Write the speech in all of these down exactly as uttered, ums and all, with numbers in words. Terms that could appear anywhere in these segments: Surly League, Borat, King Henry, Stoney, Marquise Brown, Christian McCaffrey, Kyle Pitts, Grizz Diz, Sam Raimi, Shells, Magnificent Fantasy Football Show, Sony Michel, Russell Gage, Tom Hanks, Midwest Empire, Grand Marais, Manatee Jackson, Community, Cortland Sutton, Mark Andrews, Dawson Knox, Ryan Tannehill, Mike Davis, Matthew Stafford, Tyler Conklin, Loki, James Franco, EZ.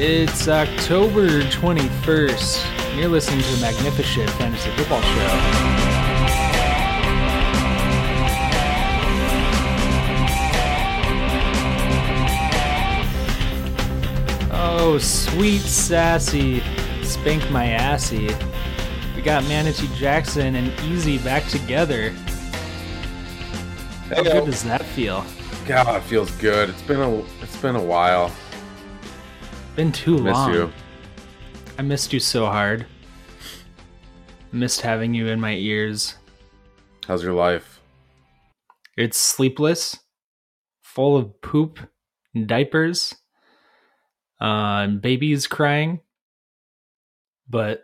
It's October twenty-first, and you're listening to the Magnificent Fantasy Football Show. Oh, sweet sassy, spank my assy. We got Manatee Jackson and E Z back together. How good does that feel? God, it feels good. It's been a, it's been a while. Been too long. Miss you. I missed you so hard. Missed having you in my ears. How's your life? It's sleepless, full of poop and diapers, uh, and babies crying. But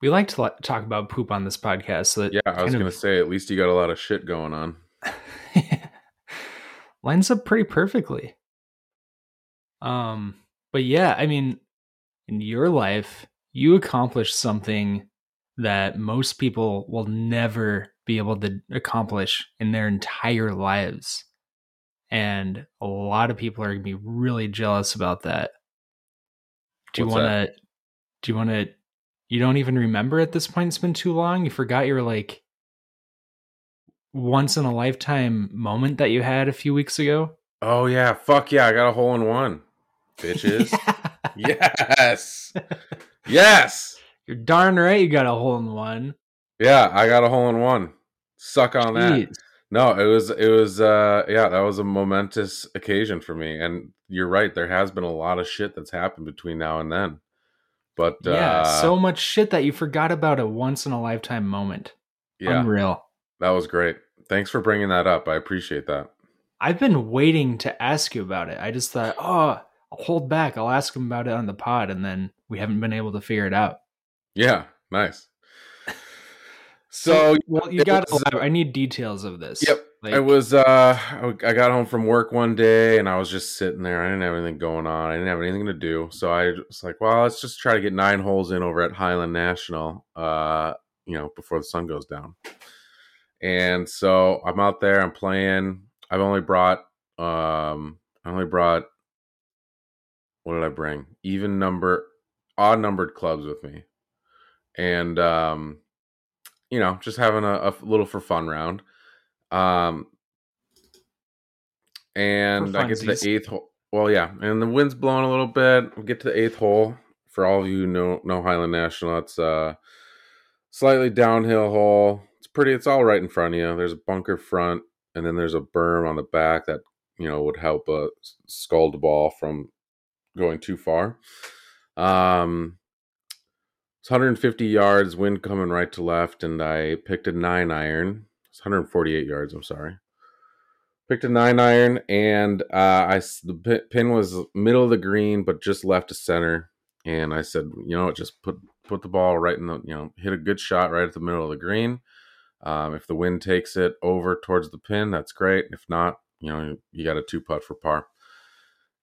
we like to talk about poop on this podcast. So that yeah, I was going to say, at least you got a lot of shit going on. Lines up pretty perfectly. Um. But yeah, I mean, in your life, you accomplished something that most people will never be able to accomplish in their entire lives. And a lot of people are going to be really jealous about that. Do What's you want to, do you want to, you don't even remember at this point, it's been too long. You forgot your like once in a lifetime moment that you had a few weeks ago. Oh yeah. Fuck yeah. I got a hole in one. Bitches. Yeah. Yes. Yes. You're darn right you got a hole in one. Yeah, I got a hole in one. Suck on Jeez. That. No, it was it was uh yeah, that was a momentous occasion for me. And you're right, there has been a lot of shit that's happened between now and then. But yeah, uh, so much shit that you forgot about a once in a lifetime moment. Yeah. Unreal. That was great. Thanks for bringing that up. I appreciate that. I've been waiting to ask you about it. I just thought, "Oh, I'll hold back. I'll ask him about it on the pod," and then we haven't been able to figure it out. Yeah, nice. So, well, you got. Was, I need details of this. Yep, like, it was. Uh, I got home from work one day, and I was just sitting there. I didn't have anything going on. I didn't have anything to do. So I was like, "Well, let's just try to get nine holes in over at Highland National." Uh, you know, before the sun goes down. And so I'm out there. I'm playing. I've only brought. Um, I only brought. What did I bring? Even number, odd numbered clubs with me. And, um, you know, just having a, a little for fun round. Um, and I get to the eighth hole. Well, yeah. And the wind's blowing a little bit. We get to the eighth hole. For all of you who know, know Highland National, it's a slightly downhill hole. It's pretty. It's all right in front of you. There's a bunker front. And then there's a berm on the back that, you know, would help uh, scald the ball from going too far. Um it's one hundred fifty yards, wind coming right to left, and I picked a nine iron. It's one hundred forty-eight yards, I'm sorry. Picked a nine iron, and uh I the pin was middle of the green but just left to center, and I said, you know, just put put the ball right in the, you know, hit a good shot right at the middle of the green. Um if the wind takes it over towards the pin, that's great. If not, you know, you, you got a two putt for par.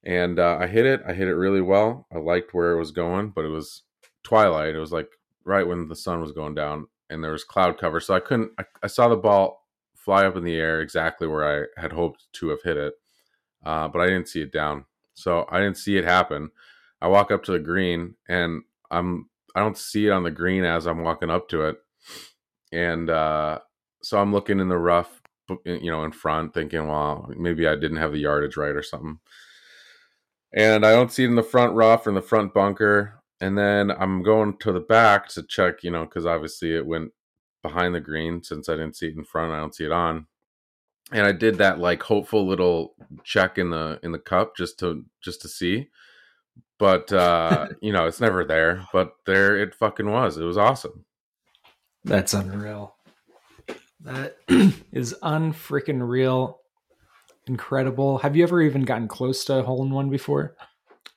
And uh, I hit it. I hit it really well. I liked where it was going, but it was twilight. It was like right when the sun was going down, and there was cloud cover. So I couldn't, I, I saw the ball fly up in the air exactly where I had hoped to have hit it, uh, but I didn't see it down. So I didn't see it happen. I walk up to the green, and I'm, I don't see it on the green as I'm walking up to it. And uh, so I'm looking in the rough, you know, in front, thinking, well, maybe I didn't have the yardage right or something. And I don't see it in the front rough or in the front bunker. And then I'm going to the back to check, you know, because obviously it went behind the green since I didn't see it in front. I don't see it on. And I did that like hopeful little check in the in the cup just to just to see. But, uh, you know, it's never there. But there it fucking was. It was awesome. That's unreal. That is unfreaking real. Incredible. Have you ever even gotten close to a hole in one before?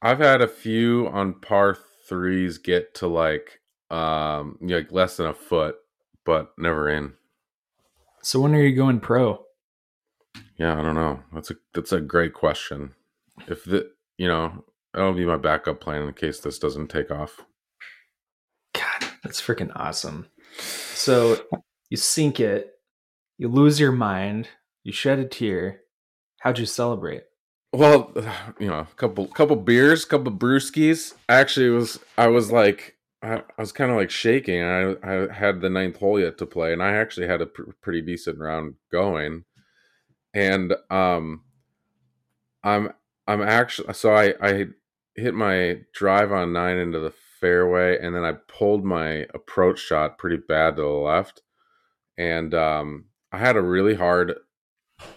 I've had a few on par threes get to like um like less than a foot, but never in. So when are you going pro? Yeah, I don't know. That's a that's a great question. If the you know, that'll be my backup plan in case this doesn't take off. God, that's freaking awesome. So you sink it, you lose your mind, you shed a tear. How'd you celebrate? Well, you know, a couple couple beers, couple brewskis. Actually, it was I was like I, I was kind of like shaking. I I had the ninth hole yet to play, and I actually had a pr- pretty decent round going. And um, I'm I'm actually so I I hit my drive on nine into the fairway, and then I pulled my approach shot pretty bad to the left, and um, I had a really hard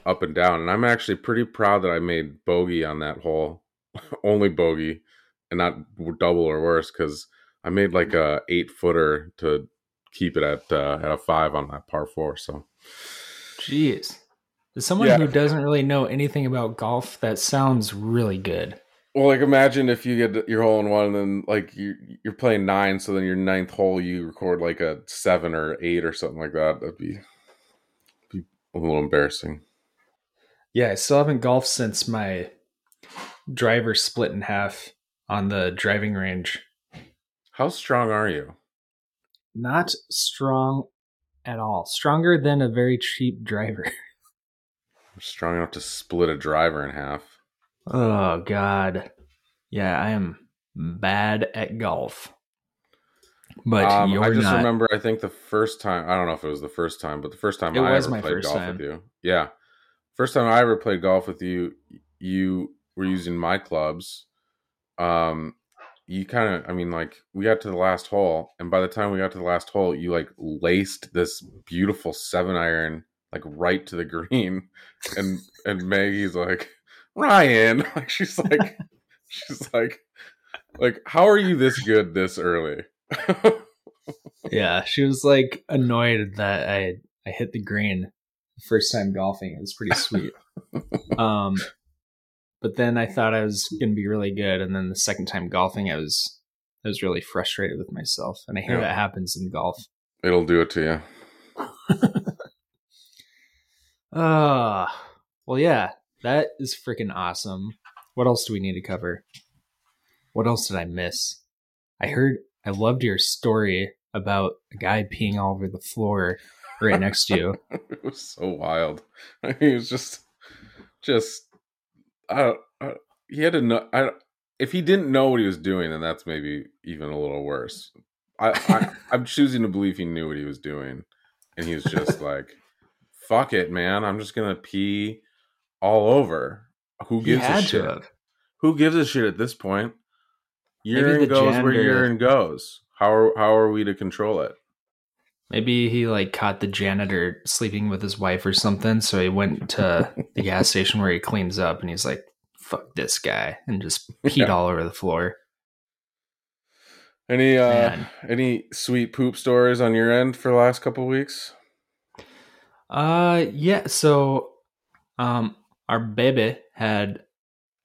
up and down, and I'm actually pretty proud that I made bogey on that hole. Only bogey and not double or worse, because I made like a eight footer to keep it at uh, at a five on that par four. So jeez, as someone yeah. who doesn't really know anything about golf, that sounds really good. Well, like imagine if you get your hole in one and then like you, you're playing nine, so then your ninth hole you record like a seven or eight or something like that. That'd be, be a little embarrassing. Yeah, I still haven't golfed since my driver split in half on the driving range. How strong are you? Not strong at all. Stronger than a very cheap driver. I'm strong enough to split a driver in half. Oh, God. Yeah, I am bad at golf. But um, you're I just not. remember, I think the first time, I don't know if it was the first time, but the first time it I was ever my played first golf time. with you. Yeah. First time I ever played golf with you, you were using my clubs. Um, you kind of, I mean, like we got to the last hole, and by the time we got to the last hole, you like laced this beautiful seven iron like right to the green, and and Maggie's like, Ryan, like she's like, she's like, like how are you this good this early? Yeah, she was like annoyed that I I hit the green. First time golfing, it was pretty sweet. Um, but then I thought I was going to be really good, and then the second time golfing, I was I was really frustrated with myself, and I hear yeah. that happens in golf. It'll do it to you. uh, well, yeah, that is freaking awesome. What else do we need to cover? What else did I miss? I heard I loved your story about a guy peeing all over the floor right next to you. It was so wild. I mean, he was just, just, I, I he had to know. I, if he didn't know what he was doing, then that's maybe even a little worse. I, I I'm choosing to believe he knew what he was doing, and he was just like, "Fuck it, man! I'm just gonna pee all over. Who gives a shit? Have. Who gives a shit at this point? Urine goes gender. where urine goes. How are how are we to control it?" Maybe he like caught the janitor sleeping with his wife or something, so he went to the gas station where he cleans up, and he's like, "Fuck this guy," and just peed yeah. all over the floor. Any uh, any sweet poop stories on your end for the last couple of weeks? Uh, yeah. So, um, our baby had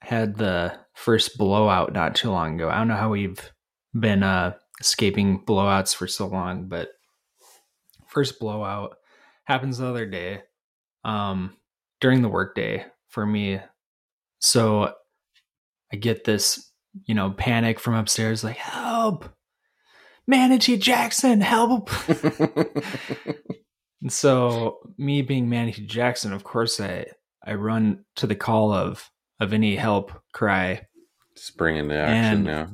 had the first blowout not too long ago. I don't know how we've been uh, escaping blowouts for so long, but. First blowout happens the other day um, during the workday for me. So I get this, you know, panic from upstairs, like, help, Manatee Jackson, help. And so me being Manatee Jackson, of course, I, I run to the call of, of any help cry. Spring into action and, now.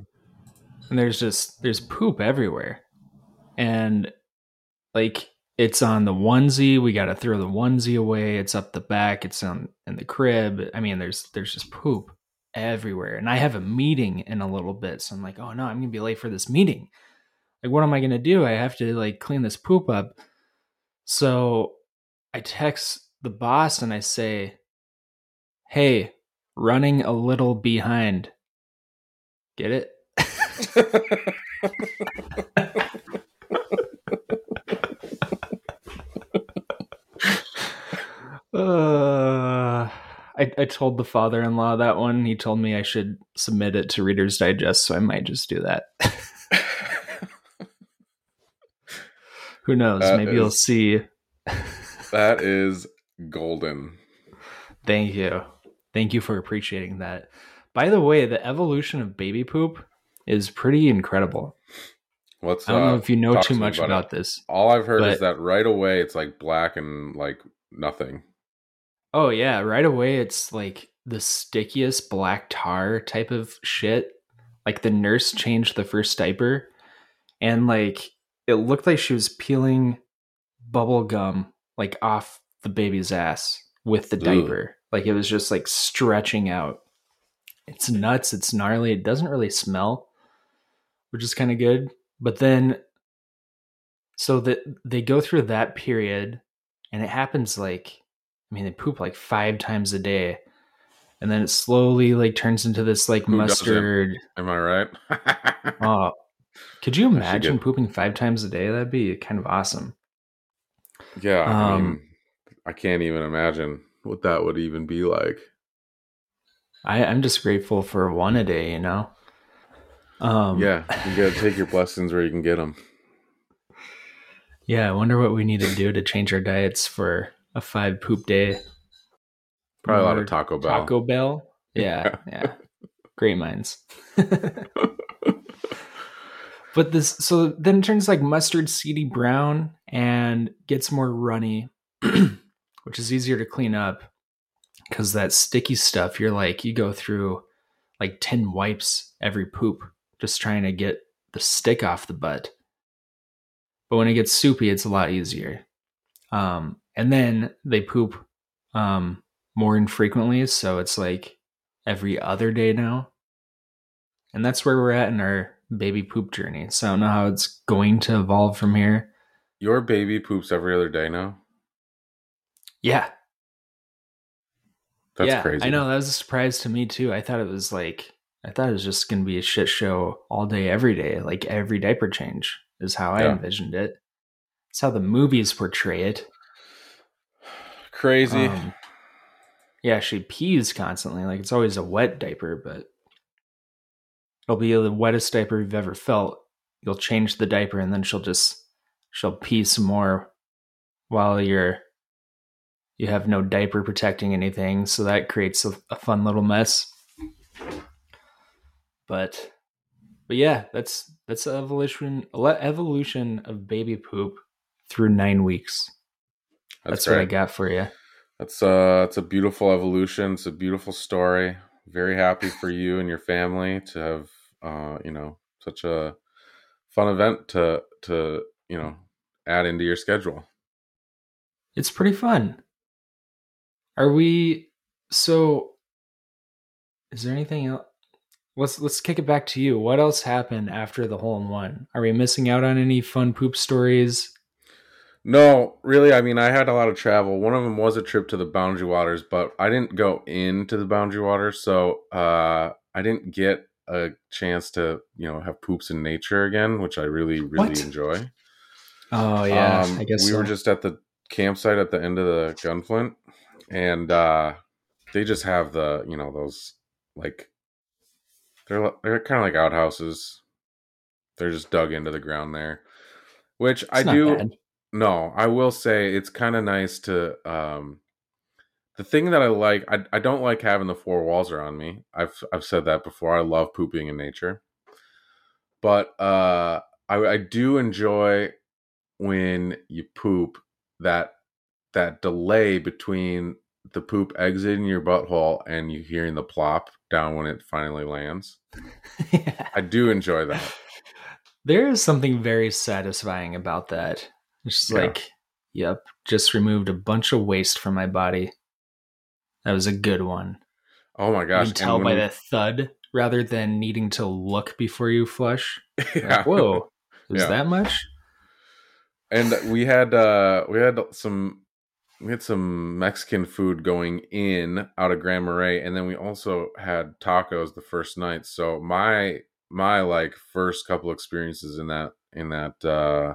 And there's just, there's poop everywhere. And like, it's on the onesie. We got to throw the onesie away. It's up the back. It's on in the crib. I mean, there's there's just poop everywhere. And I have a meeting in a little bit. So I'm like, oh, no, I'm going to be late for this meeting. Like, what am I going to do? I have to, like, clean this poop up. So I text the boss and I say, hey, running a little behind. Get it? Uh, I, I told the father-in-law that one. He told me I should submit it to Reader's Digest, so I might just do that. Who knows? That Maybe is, you'll see. That is golden. Thank you. Thank you for appreciating that. By the way, the evolution of baby poop is pretty incredible. What's I don't uh, know if you know too much about, about this. All I've heard but, is that right away it's like black and like nothing. Oh yeah, right away it's like the stickiest black tar type of shit. Like the nurse changed the first diaper and like it looked like she was peeling bubble gum like off the baby's ass with the Ooh. diaper. Like it was just like stretching out. It's nuts. It's gnarly. It doesn't really smell, which is kind of good. But then, so that they go through that period and it happens like, I mean, they poop like five times a day. And then it slowly like turns into this like Who mustard. Am I right? Oh, could you imagine pooping five times a day? That'd be kind of awesome. Yeah. Um, I mean, I can't even imagine what that would even be like. I, I'm just grateful for one a day, you know? Um, yeah. You got to take your blessings where you can get them. Yeah. I wonder what we need to do to change our diets for a five poop day. Probably a lot of Taco Bell. Taco Bell? Yeah, yeah. Great minds. But this, so then it turns like mustard seedy brown and gets more runny, which is easier to clean up because that sticky stuff, you're like, you go through like ten wipes every poop just trying to get the stick off the butt. But when it gets soupy, it's a lot easier. Um, and then they poop. Um, more infrequently, so it's like every other day now. And that's where we're at in our baby poop journey. So I don't know how it's going to evolve from here. Your baby poops every other day now? Yeah. That's yeah, crazy. I know, that was a surprise to me too. I thought it was like, I thought it was just going to be a shit show all day, every day. Like every diaper change is how yeah. I envisioned it. It's how the movies portray it. Crazy. Um, Yeah, she pees constantly. Like, it's always a wet diaper, but it'll be the wettest diaper you've ever felt. You'll change the diaper, and then she'll just, she'll pee some more while you're, you have no diaper protecting anything. So that creates a, a fun little mess. But, but yeah, that's, that's the evolution, evolution of baby poop through nine weeks. That's, that's what I got for you. That's a, it's a beautiful evolution. It's a beautiful story. Very happy for you and your family to have, uh, you know, such a fun event to, to, you know, add into your schedule. It's pretty fun. Are we, so is there anything else? Let's, let's kick it back to you. What else happened after the hole-in-one? Are we missing out on any fun poop stories? No, really, I mean, I had a lot of travel. One of them was a trip to the Boundary Waters, but I didn't go into the Boundary Waters, so uh, I didn't get a chance to, you know, have poops in nature again, which I really, really what? enjoy. Oh, yeah, um, I guess We so. were just at the campsite at the end of the Gunflint, and uh, they just have the, you know, those, like, they're, they're kind of like outhouses. They're just dug into the ground there, which it's I do... Bad. No, I will say it's kind of nice to, um, the thing that I like, I, I don't like having the four walls around me. I've, I've said that before. I love pooping in nature, but, uh, I, I do enjoy when you poop that, that delay between the poop exiting your butthole and you hearing the plop down when it finally lands. Yeah. I do enjoy that. There is something very satisfying about that. It's just yeah. like, yep, just removed a bunch of waste from my body. That was a good one. Oh my gosh. You can tell by we... the thud rather than needing to look before you flush. Yeah. Like, whoa, it was yeah. that much? And we had uh, we had some we had some Mexican food going in out of Grand Marais, and then we also had tacos the first night. So my my like first couple experiences in that in that uh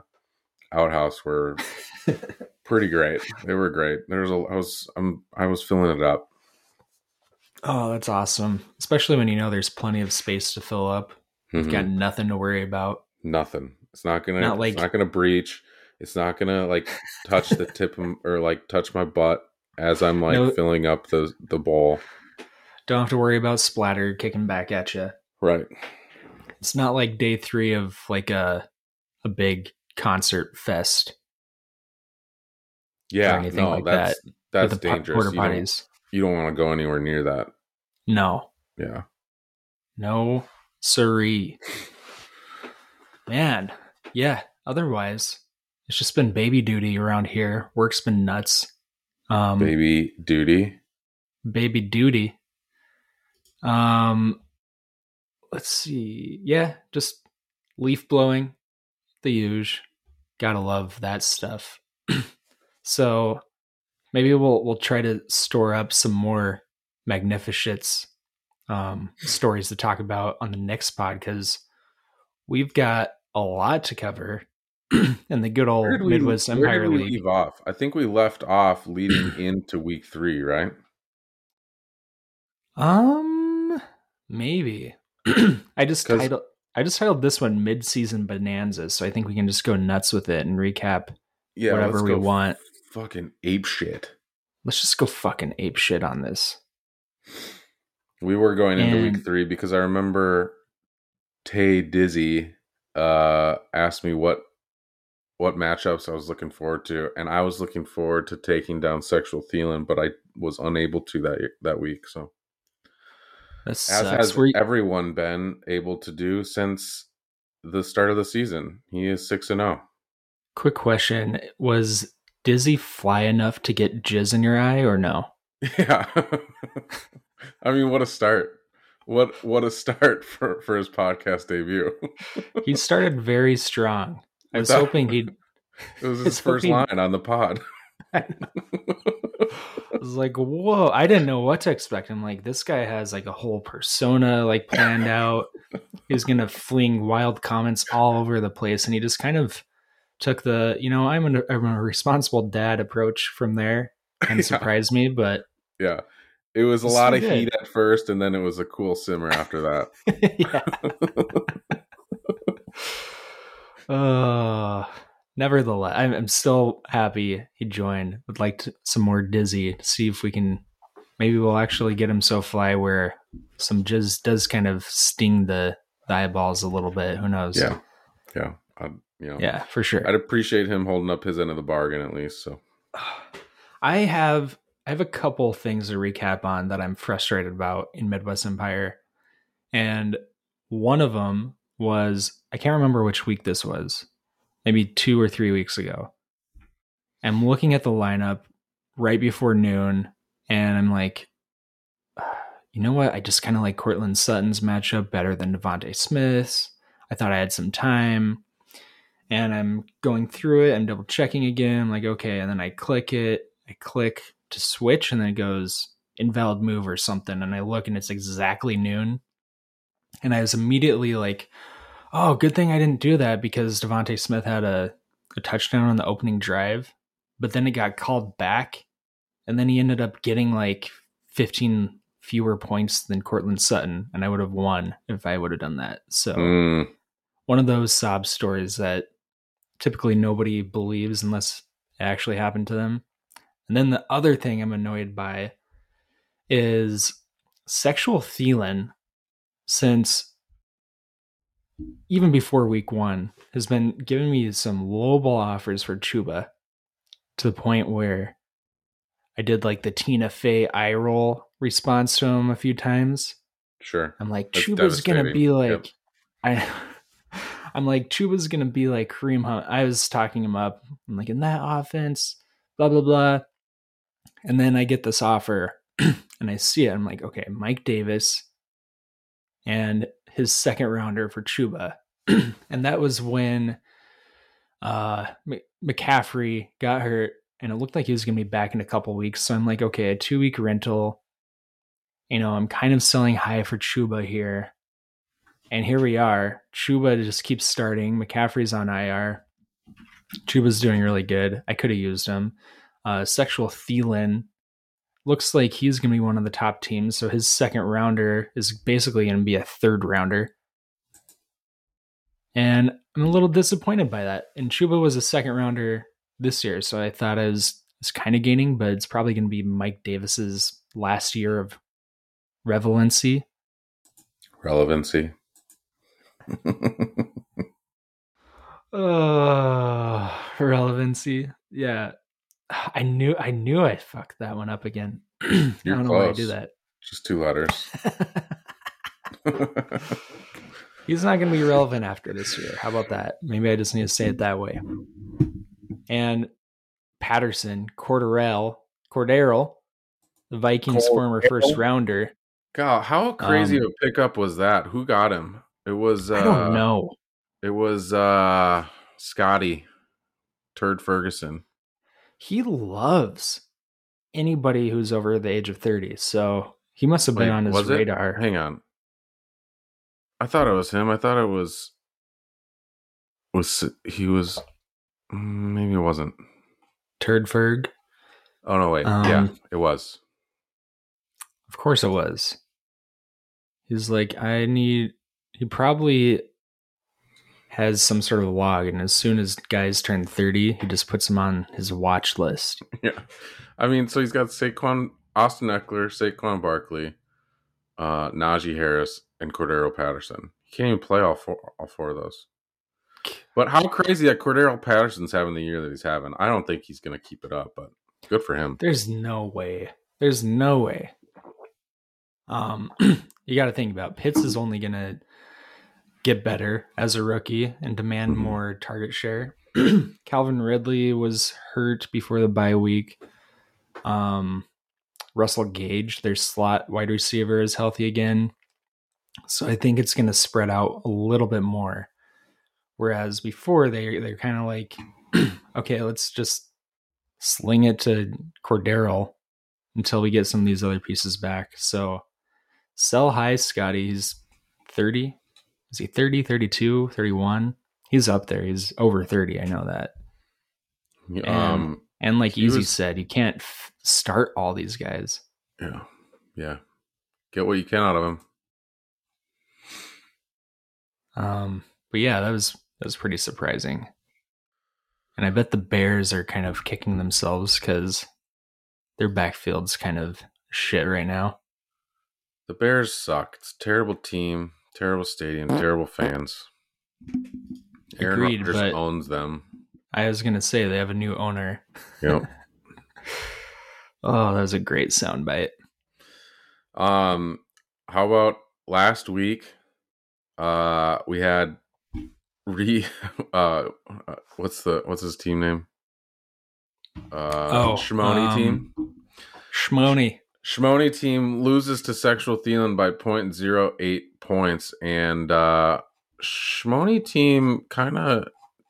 outhouse were pretty great. They were great. There was a, I was, I'm, I was filling it up. Oh, that's awesome. Especially when you know there's plenty of space to fill up. Mm-hmm. You've got nothing to worry about. Nothing. It's not gonna. Not like, it's not gonna breach. It's not gonna like touch the tip of, or like touch my butt as I'm like no, filling up the the bowl. Don't have to worry about splatter kicking back at you. Right. It's not like day three of like a a big. concert fest yeah no like that's that. that's dangerous. You don't, you don't want to go anywhere near that. No. Yeah. No, siree. Man. Yeah. Otherwise, it's just been baby duty around here. Work's been nuts. Um, baby duty. Baby duty. Um, let's see. Yeah, just leaf blowing, the huge. Gotta love that stuff. So maybe we'll we'll try to store up some more magnificence um, stories to talk about on the next pod, because we've got a lot to cover in the good old we, Midwest Empire League. Where did we leave off? I think we left off leading into week three, right? Um, maybe. I just titled I just titled this one Mid-Season Bonanzas, so I think we can just go nuts with it and recap yeah, whatever we want. Fucking ape shit. Let's just go fucking ape shit on this. We were going and, into week three because I remember Tay Dizzy uh, asked me what what matchups I was looking forward to, and I was looking forward to taking down Sexual Thielen, but I was unable to that that week. So that sucks. As has you- everyone been able to do since the start of the season. He is six and zero. Quick question: was Dizzy fly enough to get jizz in your eye, or no? Yeah. I mean, what a start. What what a start for, for his podcast debut. He started very strong. I was I hoping he'd... It was his first line on the pod. I, I was like, whoa, I didn't know what to expect. I'm like, this guy has like a whole persona like planned out. He was going to fling wild comments all over the place. And he just kind of took the, you know, I'm, an, I'm a responsible dad approach from there and yeah. surprised me. But yeah. It was a lot of heat at first, and then it was a cool simmer after that. yeah. uh, nevertheless, I'm, I'm still happy he joined. Would like to, some more Dizzy to see if we can, maybe we'll actually get him so fly where some jizz does kind of sting the, the eyeballs a little bit. Who knows? Yeah. Yeah. Um, you know, yeah, for sure. I'd appreciate him holding up his end of the bargain at least. So I have... I have a couple things to recap on that I'm frustrated about in Midwest Empire. And one of them was, I can't remember which week this was, maybe two or three weeks ago. I'm looking at the lineup right before noon, and I'm like, you know what? I just kind of like Cortland Sutton's matchup better than Devonte Smith's. I thought I had some time. And I'm going through it. I'm double checking again. I'm like, okay. And then I click it. I click to switch, and then it goes invalid move or something, and I look and it's exactly noon, and I was immediately like, oh, good thing I didn't do that, because Devonte Smith had a, a touchdown on the opening drive, but then it got called back, and then he ended up getting like fifteen fewer points than Cortland Sutton, and I would have won if I would have done that. So mm. one of those sob stories that typically nobody believes unless it actually happened to them. And then the other thing I'm annoyed by is Sexual Thielen, since even before week one, has been giving me some lowball offers for Chuba, to the point where I did like the Tina Fey eye roll response to him a few times. Sure. I'm like, that's Chuba's going to be like, yep. I, I'm like, Chuba's going to be like Kareem Hunt. I was talking him up. I'm like, in that offense, blah, blah, blah. And then I get this offer and I see it. I'm like, okay, Mike Davis and his second rounder for Chuba. And that was when uh, M- McCaffrey got hurt, and it looked like he was going to be back in a couple weeks. So I'm like, okay, a two week rental. You know, I'm kind of selling high for Chuba here. And here we are. Chuba just keeps starting. McCaffrey's on I R. Chuba's doing really good. I could have used him. Uh, Sexual Thielen looks like he's going to be one of the top teams. So his second rounder is basically going to be a third rounder. And I'm a little disappointed by that. And Chuba was a second rounder this year. So I thought I was, was kind of gaining, but it's probably going to be Mike Davis's last year of relevancy. Relevancy. Uh, relevancy. Yeah. I knew I knew I fucked that one up again. I don't know why I do that. Just two letters. He's not going to be relevant after this year. How about that? Maybe I just need to say it that way. And Patterson, Cordarrelle, Cordarrelle, the Vikings' Cordero. former first rounder. God, how crazy um, a pickup was that? Who got him? It was. Uh, I don't know. It was uh, Scotty, Turd Ferguson. He loves anybody who's over the age of thirty, so he must have been Wait, on his radar. It? Hang on. I thought it was him. I thought it was. Was he was? Maybe it wasn't. Turd Ferg. Oh no! Wait, um, yeah, it was. Of course, it was. He's like, I need. He probably has some sort of log, and as soon as guys turn thirty, he just puts them on his watch list. Yeah, I mean, so he's got Saquon, Austin Eckler, Saquon Barkley, uh, Najee Harris, and Cordarrelle Patterson. He can't even play all four, all four of those. But how crazy that Cordarrelle Patterson's having the year that he's having. I don't think he's going to keep it up, but good for him. There's no way. There's no way. Um, you got to think about it. Pitts is only going to get better as a rookie and demand mm-hmm. more target share. Calvin Ridley was hurt before the bye week. Um, Russell Gage, their slot wide receiver, is healthy again. So I think it's going to spread out a little bit more. Whereas before, they, they're kind of like, okay, let's just sling it to Cordarrelle until we get some of these other pieces back. So sell high, Scotty. He's thirty. Is he thirty, thirty-two, thirty-one? He's up there. He's over thirty. I know that. Um, and, and like E Z was... said, you can't f- start all these guys. Yeah. Yeah. Get what you can out of them. Um, but yeah, that was that was pretty surprising, and I bet the Bears are kind of kicking themselves because their backfield's kind of shit right now. The Bears suck. It's a terrible team, terrible stadium, terrible fans. Aaron Rodgers owns them. I was gonna say they have a new owner. Yep. Oh, that was a great soundbite. Um, how about last week? Uh, we had re, uh, what's the, what's his team name? Uh, oh, Shmoney um, team. Shmoney. Shmoney team loses to Sexual Thielen by zero point zero eight points. And, uh, Shmoney team kind of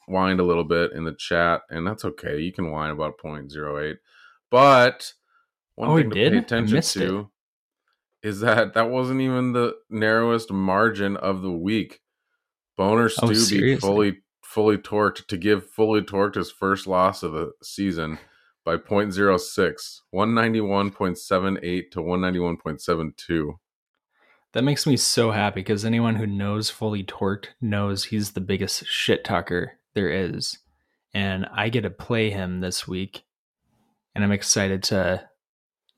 whined a little bit in the chat, and that's okay. You can whine about zero point zero eight, but one oh, thing to did? pay attention to. It. Is that that wasn't even the narrowest margin of the week. Boner Stew oh, beat fully, fully torqued to give Fully Torqued his first loss of the season by zero point zero six, one ninety-one point seven eight to one ninety-one point seven two. That makes me so happy because anyone who knows Fully Torqued knows he's the biggest shit talker there is. And I get to play him this week, and I'm excited to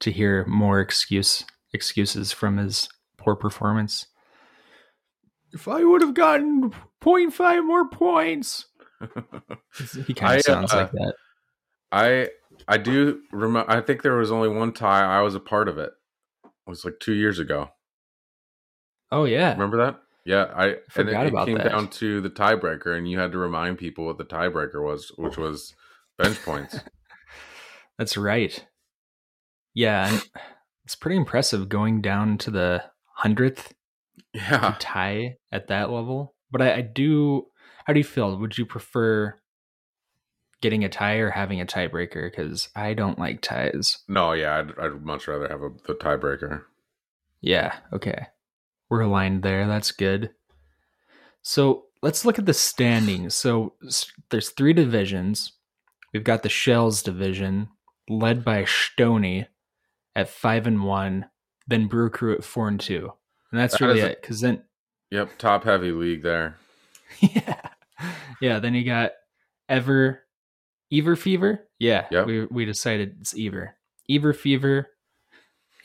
to hear more excuse excuses from his poor performance. If I would have gotten zero point five more points. He kind of sounds uh, like that. I I do remember, I think there was only one tie. I was a part of it. It was like two years ago. Oh, yeah. Remember that? Yeah. I, I forgot and it, about it came that. down to the tiebreaker, and you had to remind people what the tiebreaker was, which was bench points. That's right. Yeah. And, it's pretty impressive going down to the hundredth yeah. tie at that level. But I, I do. How do you feel? Would you prefer getting a tie or having a tiebreaker? Because I don't like ties. No, yeah, I'd, I'd much rather have a, the tiebreaker. Yeah. Okay, we're aligned there. That's good. So let's look at the standings. So there's three divisions. We've got the Shells division led by Stoney at five and one, then Brew Crew at four and two, and that's that really a, it. Because then, yep, top heavy league there. yeah, yeah. Then you got Ever, Ever Fever. Yeah, yep. we we decided it's Ever, Ever Fever,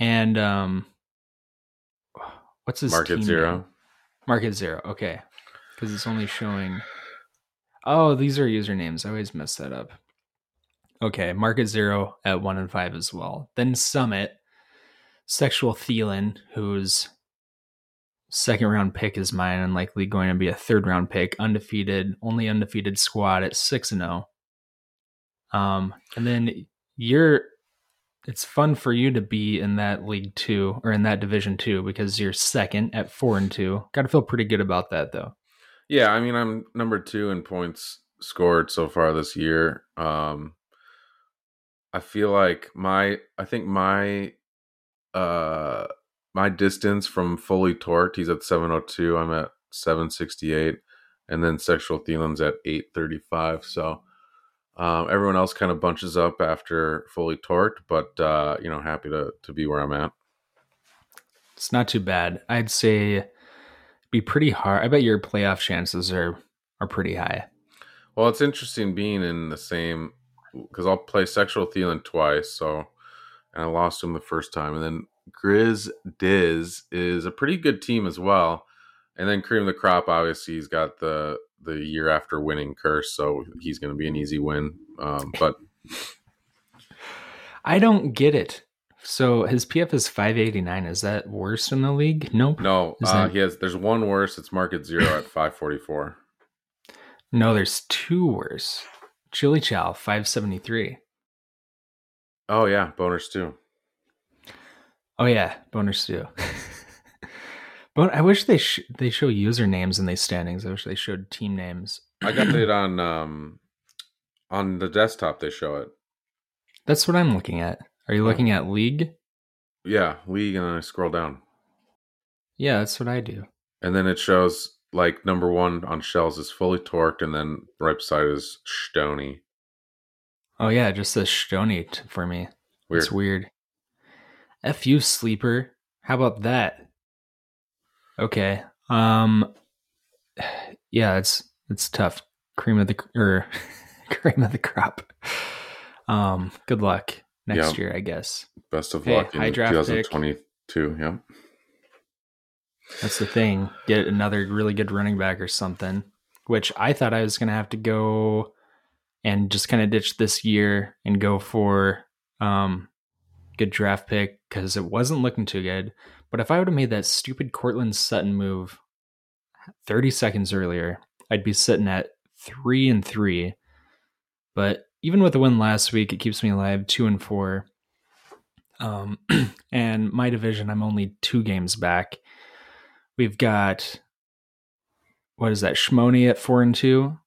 and um, what's his Market team Zero? Name? Market Zero. Okay, because it's only showing. Oh, these are usernames. I always mess that up. Okay, Market Zero at one and five as well. Then Summit, Sexual Thielen, whose second round pick is mine and likely going to be a third round pick, undefeated, only undefeated squad at six and oh. Um, and then you're, it's fun for you to be in that league two or in that division two, because you're second at four and two. Got to feel pretty good about that though. Yeah. I mean, I'm number two in points scored so far this year. Um, I feel like my, I think my, uh, my distance from Fully Torqued, he's at seven oh two. I'm at seven sixty-eight. And then Sexual Thielen's at eight thirty-five. So, Um, everyone else kind of bunches up after Fully Torqued, but, uh, you know, happy to, to be where I'm at. It's not too bad. I'd say it'd be pretty hard. I bet your playoff chances are, are pretty high. Well, it's interesting being in the same, because I'll play Sexual Thielen twice. So, and I lost him the first time. And then Grizz Diz is a pretty good team as well. And then Cream of the Crop, obviously, he's got the, the year after winning curse, so he's going to be an easy win. Um, but I don't get it. So his P F is five eighty-nine. Is that worse in the league? Nope. No, uh, that... he has. There's one worse. It's Market Zero at five forty-four. No, there's two worse. Chili Chow, five seventy-three. Oh yeah, Boner Stew. Oh yeah, Boner Stew. But I wish they sh- they show usernames in these standings. I wish they showed team names. I got it on um on the desktop. They show it. That's what I'm looking at. Are you looking at league? Yeah, league, and then I scroll down. Yeah, that's what I do. And then it shows like number one on Shells is Fully Torqued, and then right beside is Stoney. Oh yeah, it just says Stoney t- for me. Weird. It's weird. F you, sleeper. How about that? Okay. Um. Yeah, it's it's tough. Cream of the or cream of the crop. Um. Good luck next yeah. year, I guess. Best of hey, luck in twenty twenty-two. Yeah. That's the thing. Get another really good running back or something. Which I thought I was gonna have to go and just kind of ditch this year and go for um good draft pick because it wasn't looking too good. But if I would have made that stupid Cortland Sutton move thirty seconds earlier, I'd be sitting at three and three. But even with the win last week, it keeps me alive two and four. Um, and my division, I'm only two games back. We've got, what is that? Shmoney at four and two,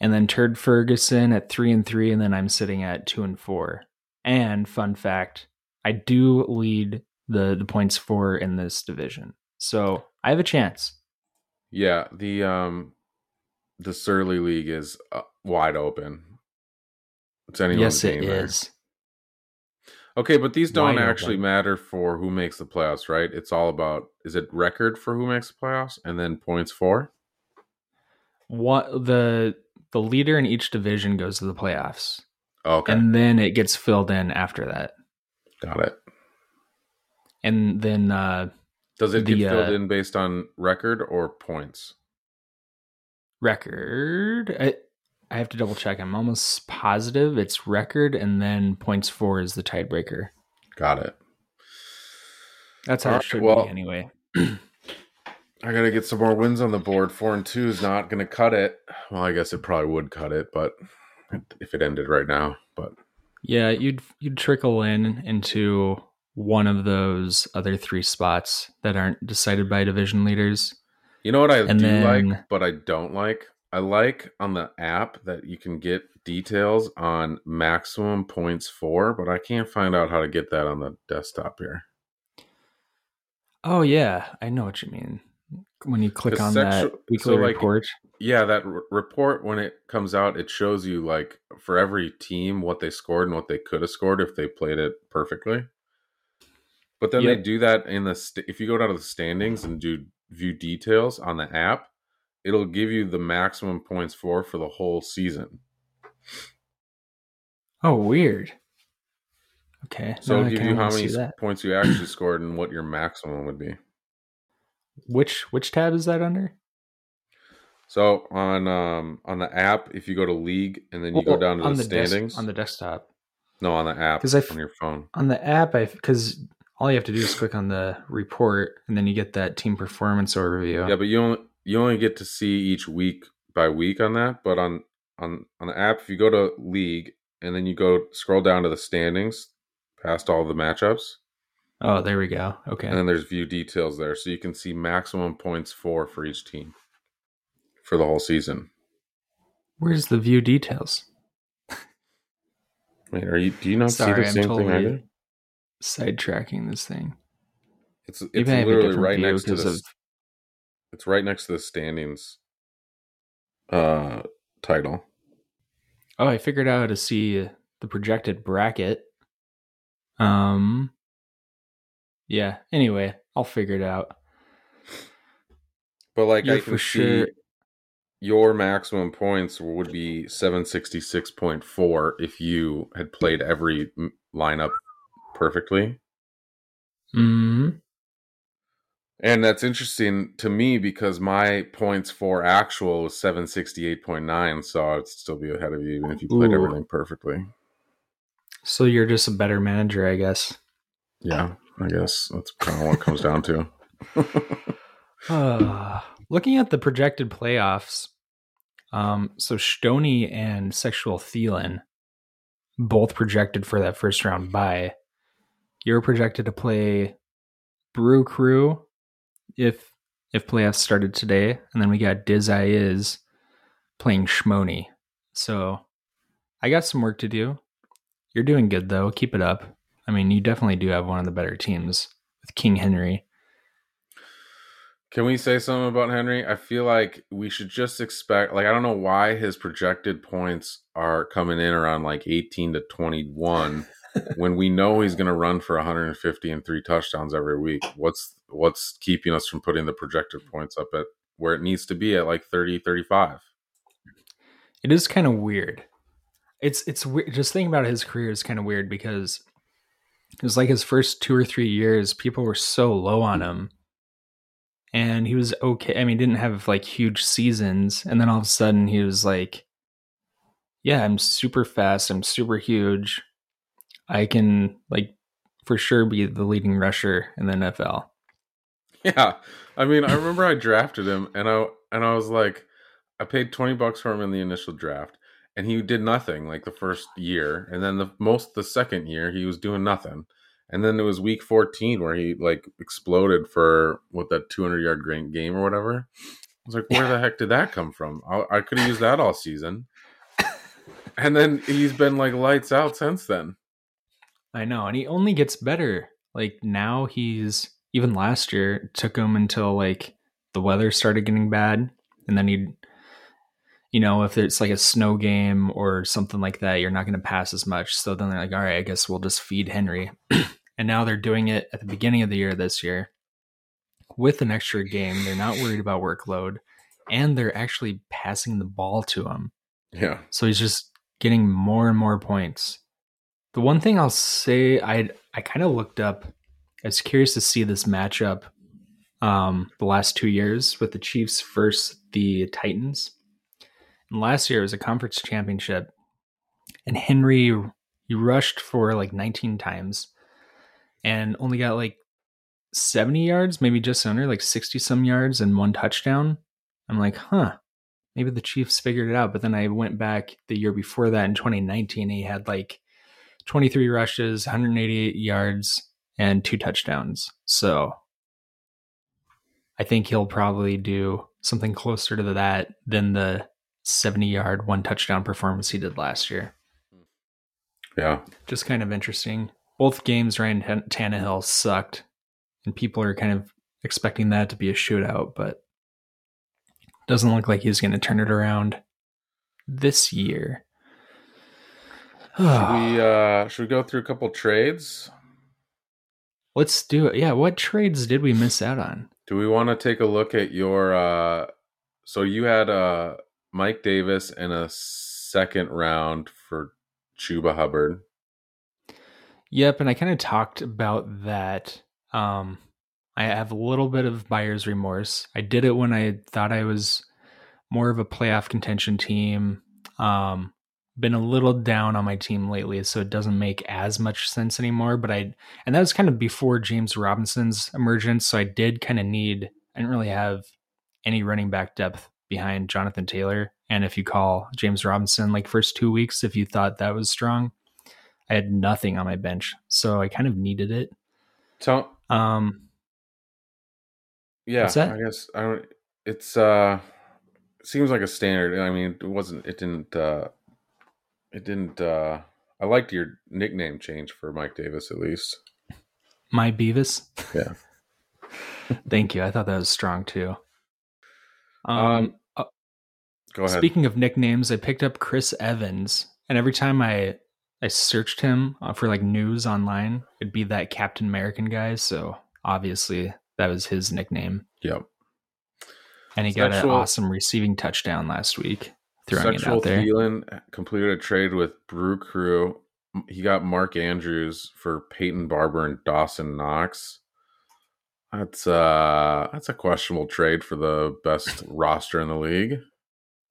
and then Turd Ferguson at three and three. And then I'm sitting at two and four. And fun fact, I do lead the the points for in this division. So I have a chance. Yeah, the um the Surly League is uh, wide open. It's anyone's game. Yes, it there. is. Okay, but these don't wide actually open. matter for who makes the playoffs, right? It's all about, is it record for who makes the playoffs and then points for? What the the leader in each division goes to the playoffs. Okay. And then it gets filled in after that. Got it. And then uh, does it the, get filled uh, in based on record or points? Record. I, I have to double check. I'm almost positive it's record, and then points for is the tiebreaker. Got it. That's how All it should well, be anyway. I gotta get some more wins on the board. Four and two is not gonna cut it. Well, I guess it probably would cut it, but if it ended right now, but yeah, you'd you'd trickle in into one of those other three spots that aren't decided by division leaders. You know what I and do then, like, but I don't like? I like on the app that you can get details on maximum points for, but I can't find out how to get that on the desktop here. Oh, yeah. I know what you mean. When you click on sexual, that weekly so like, report. Yeah, that r- report, when it comes out, it shows you like for every team what they scored and what they could have scored if they played it perfectly. But then yep. they do that in the st- if you go down to the standings and do view details on the app, it'll give you the maximum points for for the whole season. Oh, weird. Okay, so no, it'll give you how many points you actually scored and what your maximum would be. Which which tab is that under? So on um on the app, if you go to league and then you well, go down to the, the standings des- on the desktop. No, on the app. Because on your phone. On the app, I because. All you have to do is click on the report, and then you get that team performance overview. Yeah, but you only you only get to see each week by week on that. But on on on the app, if you go to league and then you go scroll down to the standings, past all the matchups. Oh, there we go. Okay. And then there's view details there, so you can see maximum points for for each team for the whole season. Where's the view details? Wait, are you? Do you not Sorry, see the I'm same totally thing I did? Sidetracking this thing. It's it's Even literally right next to the. Of... It's right next to the standings. Uh, title. Oh, I figured out how to see the projected bracket. Um. Yeah. Anyway, I'll figure it out. But like, yeah, I can for see sure. Your maximum points would be seven sixty-six point four if you had played every lineup perfectly. Hmm. And that's interesting to me because my points for actual was seven sixty-eight point nine, so I'd still be ahead of you even if you played Ooh. everything perfectly. So you're just a better manager, I guess. Yeah. I guess that's kind of what it comes down to. uh, looking at the projected playoffs, um, so Stoney and Sexual Thielen both projected for that first round bye. You're projected to play Brew Crew if if playoffs started today, and then we got Dizzy is playing Shmoney. So I got some work to do. You're doing good though. Keep it up. I mean, you definitely do have one of the better teams with King Henry. Can we say something about Henry? I feel like we should just expect, like, I don't know why his projected points are coming in around like eighteen to twenty-one when we know he's going to run for one hundred fifty and three touchdowns every week. What's what's keeping us from putting the projected points up at where it needs to be at like thirty, thirty-five? It is kind of weird. It's it's weird. Just thinking about his career is kind of weird because it was like his first two or three years, people were so low on him. And he was okay. I mean, he didn't have like huge seasons. And then all of a sudden he was like, yeah, I'm super fast. I'm super huge. I can like for sure be the leading rusher in the N F L. Yeah. I mean, I remember I drafted him and I and I was like, I paid twenty bucks for him in the initial draft. And he did nothing like the first year. And then the most the second year, he was doing nothing. And then it was week fourteen where he like exploded for what, that two hundred yard game or whatever. I was like, where yeah. the heck did that come from? I, I could have used that all season. And then he's been like lights out since then. I know. And he only gets better. Like now he's, even last year, it took him until like the weather started getting bad. And then he'd, you know, if it's like a snow game or something like that, you're not going to pass as much. So then they're like, all right, I guess we'll just feed Henry. And now they're doing it at the beginning of the year this year with an extra game. They're not worried about workload and they're actually passing the ball to him. Yeah. So he's just getting more and more points. The one thing I'll say, I I kind of looked up. I was curious to see this matchup um, the last two years with the Chiefs versus the Titans. Last year it was a conference championship and Henry, he rushed for like nineteen times and only got like seventy yards, maybe just under like sixty some yards and one touchdown. I'm like, huh, maybe the Chiefs figured it out. But then I went back the year before that in twenty nineteen, he had like twenty-three rushes, one hundred eighty-eight yards and two touchdowns. So I think he'll probably do something closer to that than the seventy yard one touchdown performance he did last year. Yeah, just kind of interesting. Both games Ryan Tannehill sucked and people are kind of expecting that to be a shootout, but doesn't look like he's going to turn it around this year. should we uh should we go through a couple trades? Let's do it. Yeah, what trades did we miss out on? Do we want to take a look at your uh so you had uh Mike Davis and a second round for Chuba Hubbard. Yep, and I kind of talked about that. Um, I have a little bit of buyer's remorse. I did it when I thought I was more of a playoff contention team, um, been a little down on my team lately, so it doesn't make as much sense anymore. But I, and that was kind of before James Robinson's emergence. So I did kind of need, I didn't really have any running back depth behind Jonathan Taylor. And if you call James Robinson like first two weeks, if you thought that was strong, I had nothing on my bench. So I kind of needed it. So, um, yeah, what's that? I guess I don't, it's, uh, seems like a standard. I mean, it wasn't, it didn't, uh, It didn't, uh, I liked your nickname change for Mike Davis, at least. My Beavis? Yeah. Thank you. I thought that was strong, too. Um, um, uh, go ahead. Speaking of nicknames, I picked up Chris Evans. And every time I, I searched him for, like, news online, it'd be that Captain American guy. So, obviously, that was his nickname. Yep. And he Sexual. got an awesome receiving touchdown last week. Sexual Thielen completed a trade with Brew Crew. He got Mark Andrews for Peyton Barber and Dawson Knox. That's uh that's a questionable trade for the best roster in the league.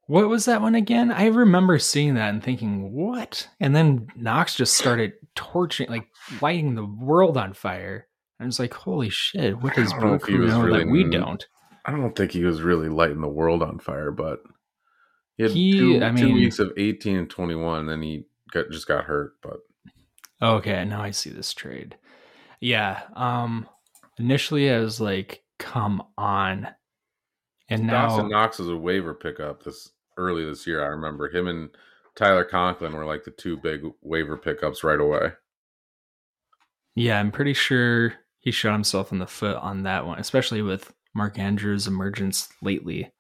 What was that one again? I remember seeing that and thinking, what? And then Knox just started torching, like lighting the world on fire. I was like, holy shit! What does Brew Crew know really, that we don't? I don't think he was really lighting the world on fire, but. He had he, two, I mean, two weeks of eighteen and twenty-one, and he got, just got hurt. But okay, now I see this trade. Yeah. Um, initially, I was like, come on. And now Dawson Knox is a waiver pickup this early this year. I remember him and Tyler Conklin were like the two big waiver pickups right away. Yeah, I'm pretty sure he shot himself in the foot on that one, especially with Mark Andrews' emergence lately.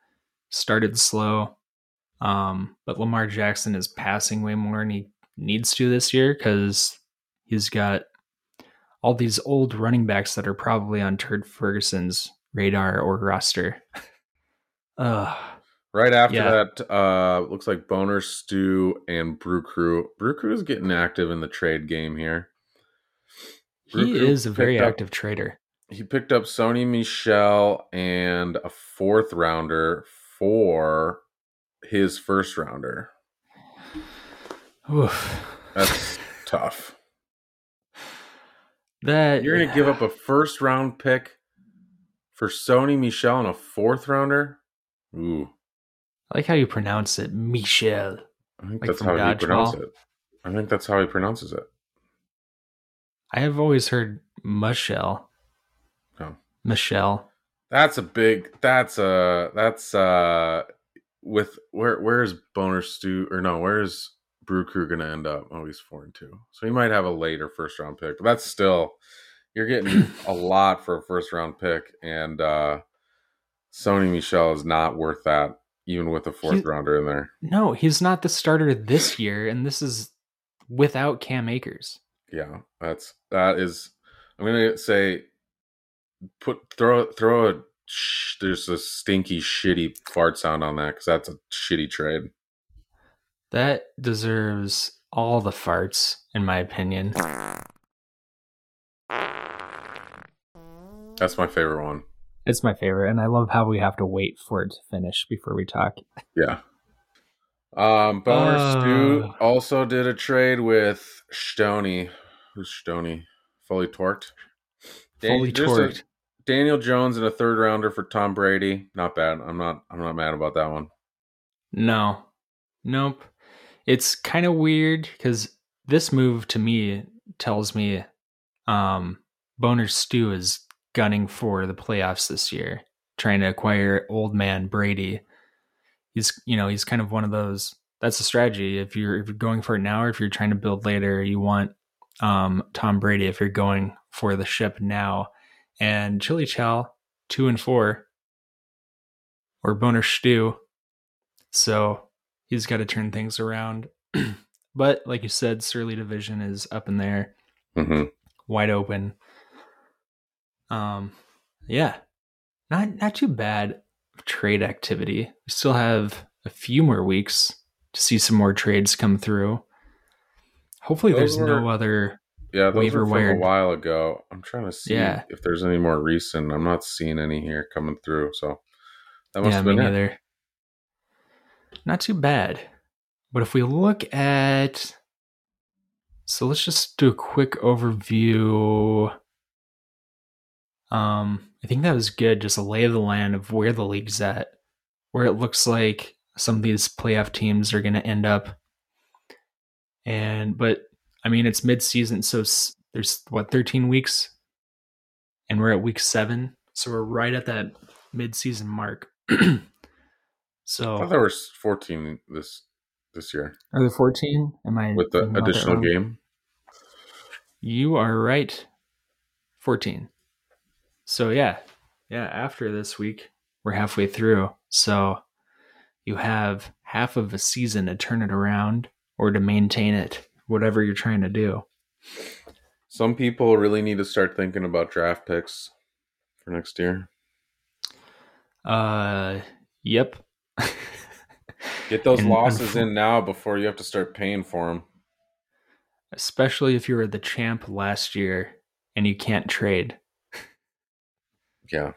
Started slow. Um, but Lamar Jackson is passing way more than he needs to this year because he's got all these old running backs that are probably on Turd Ferguson's radar or roster. uh, right after yeah. that, uh, looks like Boner Stew and Brew Crew. Brew Crew is getting active in the trade game here. Brew he Crew is a very up, active trader. He picked up Sony Michel and a fourth rounder for his first rounder. Oof. That's tough. That you're gonna yeah. give up a first round pick for Sony Michel and a fourth rounder. Ooh, I like how you pronounce it, Michel. I think like that's how you pronounce it. I think that's how he pronounces it. I have always heard Michel. Oh, Michel. That's a big. That's a. That's a. With where where is Boner Stew or no, where is Brew Crew gonna end up? Oh, he's four and two. So he might have a later first round pick, but that's still you're getting a lot for a first round pick, and uh Sony Michel is not worth that, even with a fourth he, rounder in there. No, he's not the starter this year, and this is without Cam Akers. Yeah, that's that is I'm gonna say put throw throw a there's a stinky, shitty fart sound on that because that's a shitty trade. That deserves all the farts, in my opinion. That's my favorite one. It's my favorite, and I love how we have to wait for it to finish before we talk. Yeah. Um, Boner uh... Stew also did a trade with Stoney. Who's Stoney? Fully Torqued. Fully Torqued. Daniel Jones and a third rounder for Tom Brady. Not bad. I'm not I'm not mad about that one. No. Nope. It's kind of weird because this move to me tells me um, Boner Stew is gunning for the playoffs this year, trying to acquire old man Brady. He's you know, he's kind of one of those. That's the strategy. If you're if you're going for it now or if you're trying to build later, you want um, Tom Brady if you're going for the ship now. And Chili Chow, two and four, or Boner Stew. So he's got to turn things around. But like you said, Surly Division is up in there, mm-hmm. wide open. Um, yeah, not not too bad trade activity. We still have a few more weeks to see some more trades come through. Hopefully, those there's were... no other. Yeah, those were from wired. a while ago. I'm trying to see yeah. if there's any more recent. I'm not seeing any here coming through, so that must yeah, have been me it. Neither. Not too bad. But if we look at... So let's just do a quick overview. Um, I think that was good, just a lay of the land of where the league's at, where it looks like some of these playoff teams are going to end up. And but, I mean, it's mid-season, so there's, what, thirteen weeks? And we're at week seven, so we're right at that mid-season mark. So I thought there was fourteen this this year. Are there fourteen? Am I with the additional game? You are right. fourteen. So yeah, yeah. After this week, we're halfway through. So you have half of a season to turn it around or to maintain it, whatever you're trying to do. Some people really need to start thinking about draft picks for next year. Uh, yep. Get those and losses in now before you have to start paying for them. Especially if you were the champ last year and you can't trade. Yeah.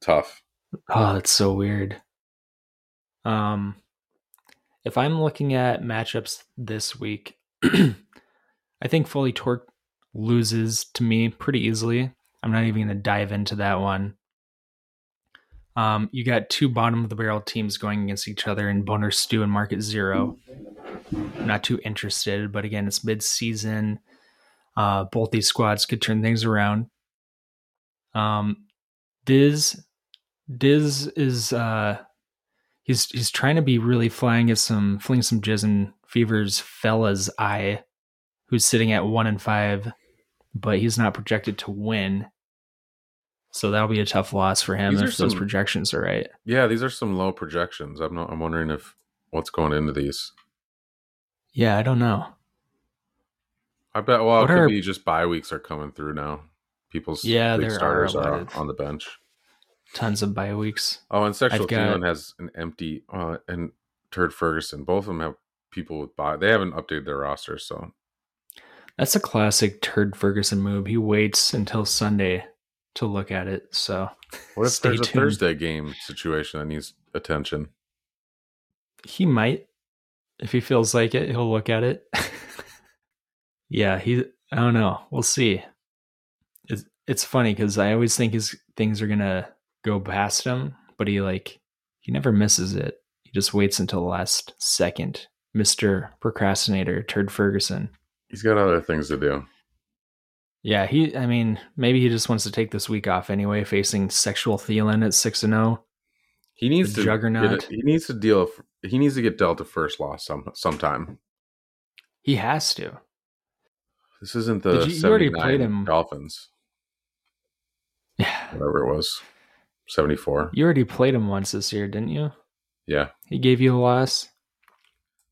Tough. Oh, that's so weird. Um, if I'm looking at matchups this week, I think Fully Torqued loses to me pretty easily. I'm not even going to dive into that one. Um, you got two bottom of the barrel teams going against each other in Boner Stew and Market Zero. I'm not too interested, but again, it's mid season. Uh, both these squads could turn things around. Um, Diz, Diz is uh, he's he's trying to be really flying at some fling some jizz in Fever's Fellas eye, who's sitting at one and five, but he's not projected to win. So that'll be a tough loss for him if those projections are right. Yeah, these are some low projections. I'm not. I'm wondering if what's going into these. Yeah, I don't know. I bet. Well, it could be just bye weeks are coming through now. People's yeah, league starters are, are on the bench. Tons of bye weeks. Oh, and Sexual Thielen has an empty uh, and Turd Ferguson. Both of them have people with bye. They haven't updated their roster, so that's a classic Turd Ferguson move. He waits until Sunday to look at it. So what if there's a tuned. Thursday game situation that needs attention? He might, if he feels like it, he'll look at it. Yeah. He, I don't know. We'll see. It's, it's funny, cause I always think his things are going to go past him, but he like, he never misses it. He just waits until the last second. Mister Procrastinator, Turd Ferguson. He's got other things to do. Yeah, he. I mean, maybe he just wants to take this week off anyway, facing Sexual Thielen at six and zero. He needs to juggernaut. Get a, he needs to deal. He needs to get dealt a first loss some sometime. He has to. This isn't the Did you, you already played him Dolphins. Yeah, whatever it was, seventy four. You already played him once this year, didn't you? Yeah, he gave you a loss.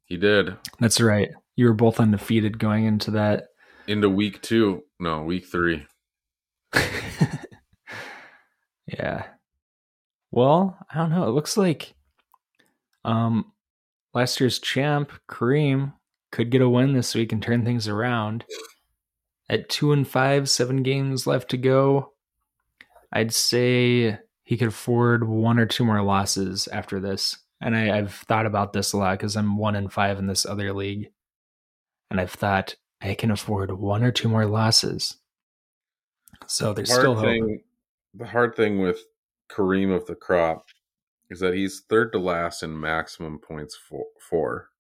He did. That's right. You were both undefeated going into that. Into week two. No, week three. Yeah. Well, I don't know. It looks like um, last year's champ, Kareem, could get a win this week and turn things around. At two and five, seven games left to go, I'd say he could afford one or two more losses after this. And I, I've thought about this a lot because I'm one and five in this other league. And I've thought... I can afford one or two more losses. So there's the still hope. Thing, the hard thing with Cream of the Crop is that he's third to last in maximum points for, for.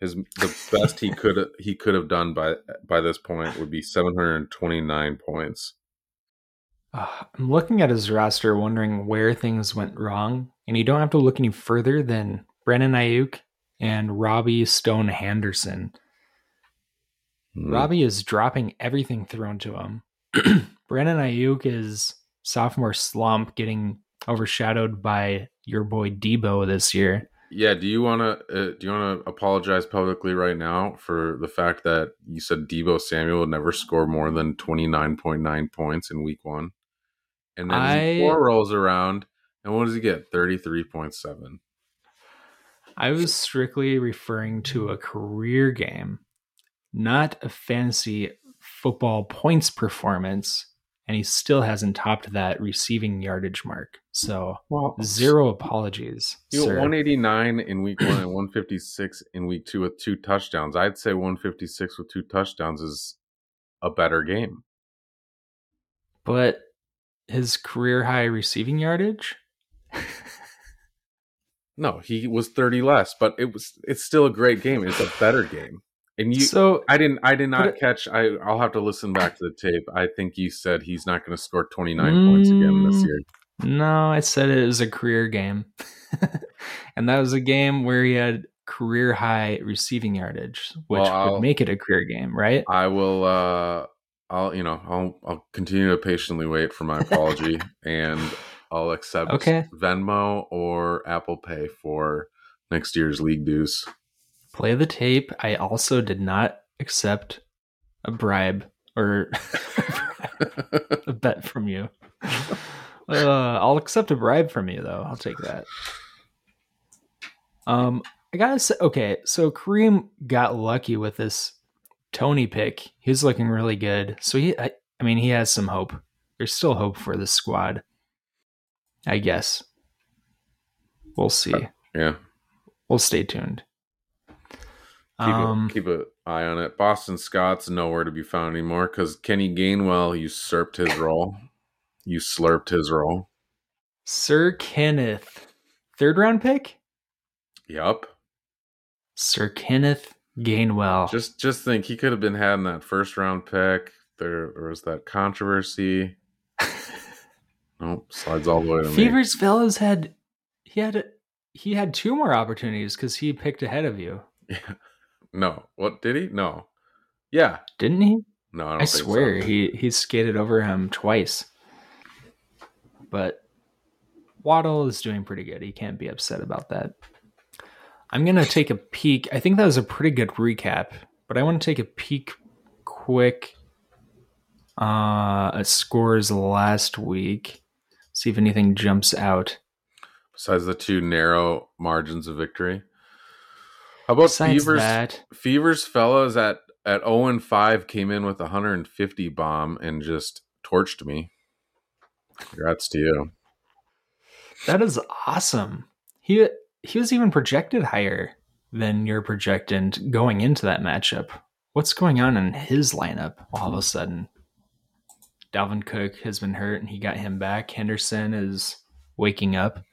His the best he could he could have done by by this point would be seven hundred twenty-nine points. Uh, I'm looking at his roster wondering where things went wrong, and you don't have to look any further than Brandon Ayuk and Robbie Stone Henderson. Robbie is dropping everything thrown to him. Brandon Ayuk is sophomore slump getting overshadowed by your boy Debo this year. Yeah, do you want to uh, do you want to apologize publicly right now for the fact that you said Debo Samuel would never score more than twenty-nine point nine points in week one? And then I, week four rolls around and what does he get? thirty-three point seven. I was strictly referring to a career game. Not a fantasy football points performance. and he still hasn't topped that receiving yardage mark. So well, zero apologies. You were one eighty-nine in week one and one fifty-six in week two with two touchdowns. I'd say one fifty-six with two touchdowns is a better game. But his career high receiving yardage? No, he was thirty less, but it was it's still a great game. It's a better game. And you, so, I didn't. I did not it, catch. I, I'll have to listen back to the tape. I think you said he's not going to score twenty-nine mm, points again this year. No, I said it was a career game, and that was a game where he had career high receiving yardage, which well, would make it a career game, right? I will. Uh, I'll. You know. I'll. I'll continue to patiently wait for my apology, and I'll accept okay. Venmo or Apple Pay for next year's league dues. Play the tape. I also did not accept a bribe or a bet from you. Uh, I'll accept a bribe from you, though. I'll take that. Um, I gotta say, okay, so Kareem got lucky with this Tony pick. He's looking really good. So he, I, I mean, he has some hope. There's still hope for this squad, I guess. We'll see. Uh, yeah, we'll stay tuned. Keep, um, a, keep an eye on it. Boston Scott's nowhere to be found anymore because Kenny Gainwell usurped his role. You slurped his role. Sir Kenneth. Third round pick? Yup. Sir Kenneth Gainwell. Just just think, he could have been had in that first round pick. There, there was that controversy. Nope, slides all the way to me. Fever's Fellows had, he had, he had two more opportunities because he picked ahead of you. Yeah. No. What did he? No. Yeah. Didn't he? No, I don't I think swear so. he he skated over him twice. But Waddle is doing pretty good. He can't be upset about that. I'm going to take a peek. I think that was a pretty good recap, but I want to take a peek quick uh at scores last week. See if anything jumps out. Besides the two narrow margins of victory. How about Besides Fever's that, Fever's Fellows at at oh and five came in with a one hundred fifty bomb and just torched me. Congrats to you. That is awesome. He he was even projected higher than your projected going into that matchup. What's going on in his lineup all of a sudden? Dalvin Cook has been hurt and he got him back. Henderson is waking up.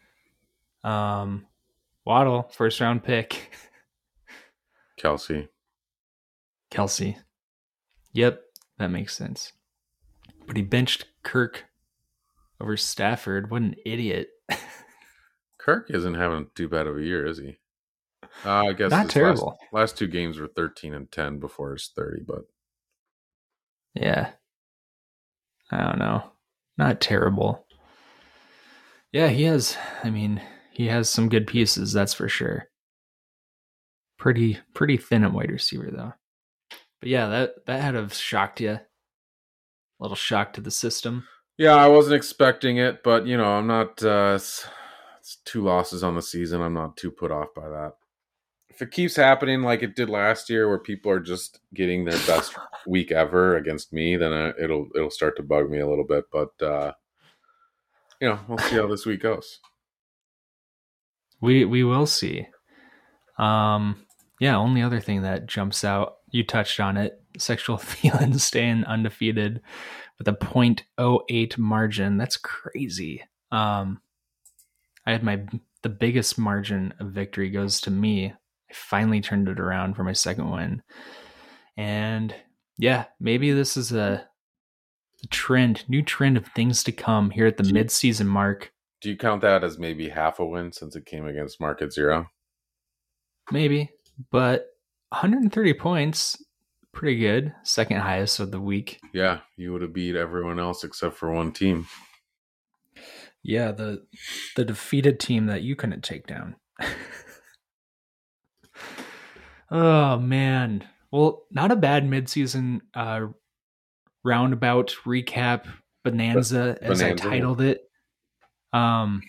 Um, Waddle, first round pick. Kelsey. Kelsey. Yep, that makes sense. But he benched Kirk over Stafford. What an idiot. Kirk isn't having too bad of a year, is he? Uh, I guess not terrible. Last, last two games were thirteen and ten before his thirty, but. Yeah. I don't know. Not terrible. Yeah, he has. I mean, he has some good pieces, that's for sure. Pretty pretty thin at wide receiver, though. But yeah, that, that had have shocked you. A little shock to the system. Yeah, I wasn't expecting it, but, you know, I'm not... Uh, it's, it's two losses on the season. I'm not too put off by that. If it keeps happening like it did last year, where people are just getting their best week ever against me, then I, it'll it'll start to bug me a little bit. But, uh, you know, we'll see how this week goes. We, we will see. Um... Yeah, only other thing that jumps out, you touched on it, Sexual Thielen staying undefeated with a point oh eight margin. That's crazy. Um, I had my the biggest margin of victory goes to me. I finally turned it around for my second win. And yeah, maybe this is a trend, new trend of things to come here at the midseason mark. Do you count that as maybe half a win since it came against Market Zero? Maybe. But one hundred thirty points, pretty good. Second highest of the week. Yeah, you would have beat everyone else except for one team. Yeah, the the defeated team that you couldn't take down. Oh, man. Well, not a bad midseason uh, roundabout recap bonanza, as bonanza. I titled it. Um,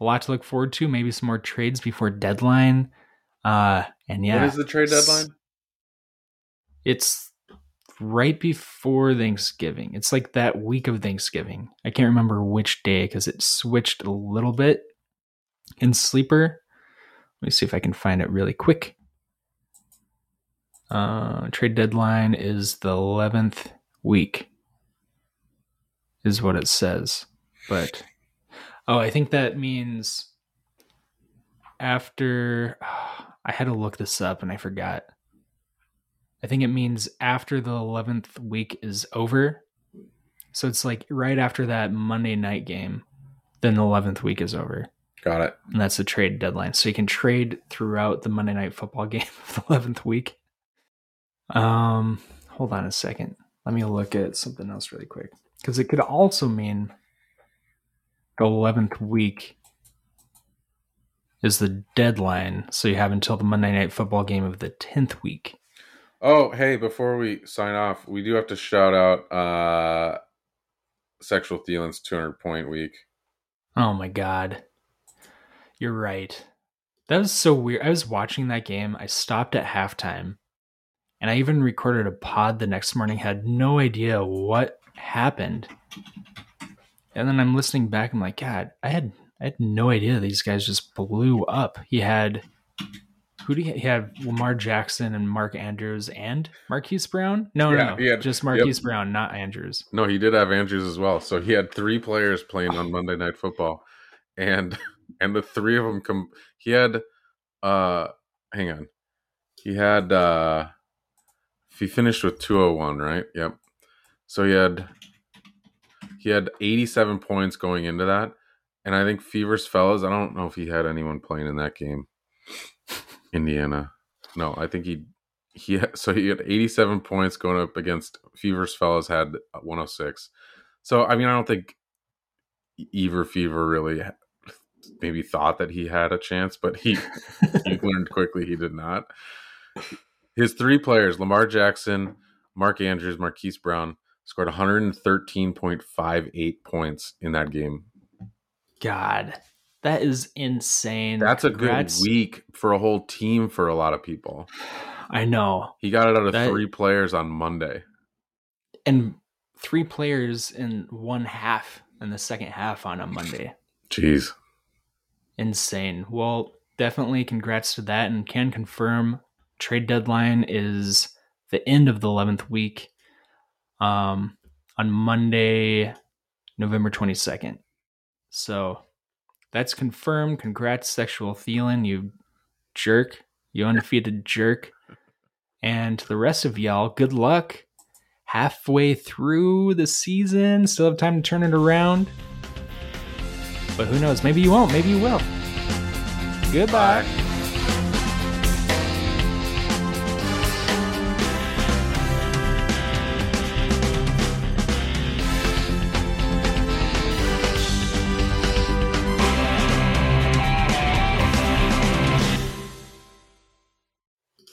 a lot to look forward to. Maybe some more trades before deadline. Uh, and yeah, what is the trade deadline? It's right before Thanksgiving. It's like that week of Thanksgiving. I can't remember which day because it switched a little bit in Sleeper. Let me see if I can find it really quick. Uh, trade deadline is the eleventh week is what it says. But, oh, I think that means after, oh, I had to look this up and I forgot. I think it means after the eleventh week is over. So it's like right after that Monday night game, then the eleventh week is over. Got it. And that's the trade deadline. So you can trade throughout the Monday night football game of the eleventh week. Um, hold on a second. Let me look at something else really quick. Because it could also mean the eleventh week is the deadline. So you have until the Monday night football game of the tenth week. Oh, hey, before we sign off, we do have to shout out uh, Sexual Thielen's two hundred point week. Oh, my God. You're right. That was so weird. I was watching that game. I stopped at halftime, and I even recorded a pod the next morning. Had no idea what happened. And then I'm listening back. I'm like, God, I had I had no idea these guys just blew up. He had... Who do you have? He had Lamar Jackson and Mark Andrews and Marquise Brown? No, yeah, no, no. Had, just Marquise yep. Brown, not Andrews. No, he did have Andrews as well. So he had three players playing on Monday Night Football, and and the three of them com- he had. Uh, hang on, he had. Uh, he finished with two oh one, right? Yep. So he had he had eighty-seven points going into that, and I think Fever's Fellows. I don't know if he had anyone playing in that game. Indiana. No, I think he he so he had eighty-seven points going up against Fever's Fellows had one oh six. So I mean, I don't think either Fever really maybe thought that he had a chance, but he he learned quickly he did not. His three players, Lamar Jackson, Mark Andrews, Marquise Brown, scored one hundred thirteen point five eight points in that game. God. That is insane. That's Congrats. A good week for a whole team for a lot of people. I know. He got it out of that, three players on Monday. And three players in one half in the second half on a Monday. Jeez. Insane. Well, definitely congrats to that, and can confirm trade deadline is the end of the eleventh week um, on Monday, November twenty-second. So... That's confirmed. Congrats, Sexual Thielen, you jerk. You undefeated jerk. And to the rest of y'all, good luck. Halfway through the season, still have time to turn it around. But who knows? Maybe you won't. Maybe you will. Goodbye. Bye.